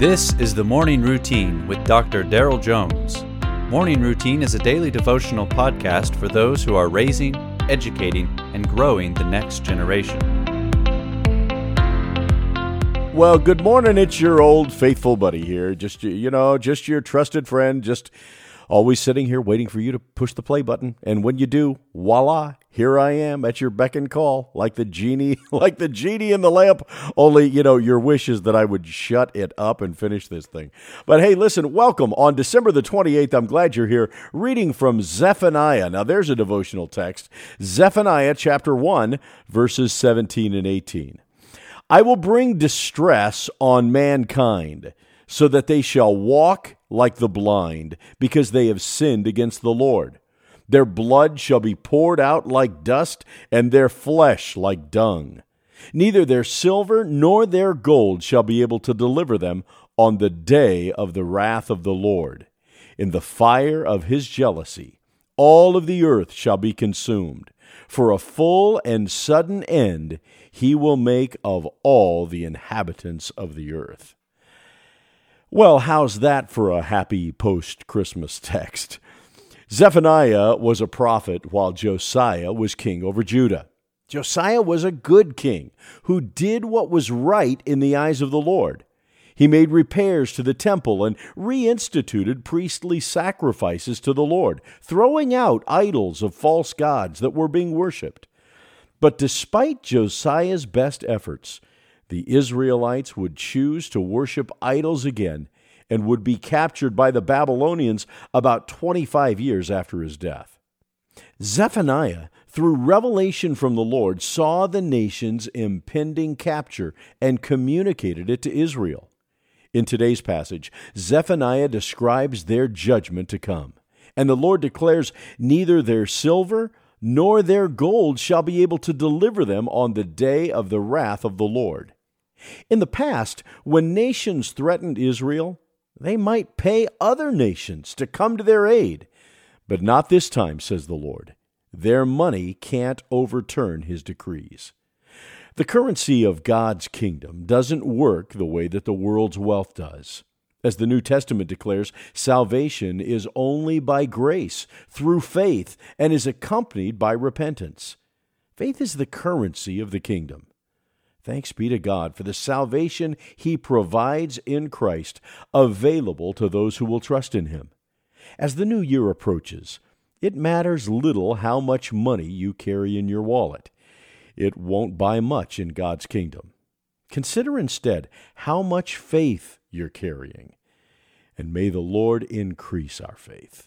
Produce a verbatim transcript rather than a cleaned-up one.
This is The Morning Routine with Doctor Daryl Jones. Morning Routine is a daily devotional podcast for those who are raising, educating, and growing the next generation. Well, good morning. It's your old faithful buddy here. Just, you know, just your trusted friend, just always sitting here waiting for you to push the play button. And when you do, voila, here I am at your beck and call, like the genie, like the genie in the lamp. Only, you know, your wish is that I would shut it up and finish this thing. But hey, listen, welcome. On December the twenty-eighth, I'm glad you're here, reading from Zephaniah. Now, there's a devotional text, Zephaniah chapter one, verses seventeen and eighteen. I will bring distress on mankind, so that they shall walk like the blind, because they have sinned against the Lord. Their blood shall be poured out like dust, and their flesh like dung. Neither their silver nor their gold shall be able to deliver them on the day of the wrath of the Lord. In the fire of his jealousy, all of the earth shall be consumed. For a full and sudden end he will make of all the inhabitants of the earth. Well, how's that for a happy post-Christmas text? Zephaniah was a prophet while Josiah was king over Judah. Josiah was a good king who did what was right in the eyes of the Lord. He made repairs to the temple and reinstituted priestly sacrifices to the Lord, throwing out idols of false gods that were being worshipped. But despite Josiah's best efforts, the Israelites would choose to worship idols again and would be captured by the Babylonians about twenty-five years after his death. Zephaniah, through revelation from the Lord, saw the nation's impending capture and communicated it to Israel. In today's passage, Zephaniah describes their judgment to come, and the Lord declares, "Neither their silver nor their gold shall be able to deliver them on the day of the wrath of the Lord." In the past, when nations threatened Israel, they might pay other nations to come to their aid. But not this time, says the Lord. Their money can't overturn his decrees. The currency of God's kingdom doesn't work the way that the world's wealth does. As the New Testament declares, salvation is only by grace, through faith, and is accompanied by repentance. Faith is the currency of the kingdom. Thanks be to God for the salvation he provides in Christ, available to those who will trust in him. As the new year approaches, it matters little how much money you carry in your wallet. It won't buy much in God's kingdom. Consider instead how much faith you're carrying, and may the Lord increase our faith.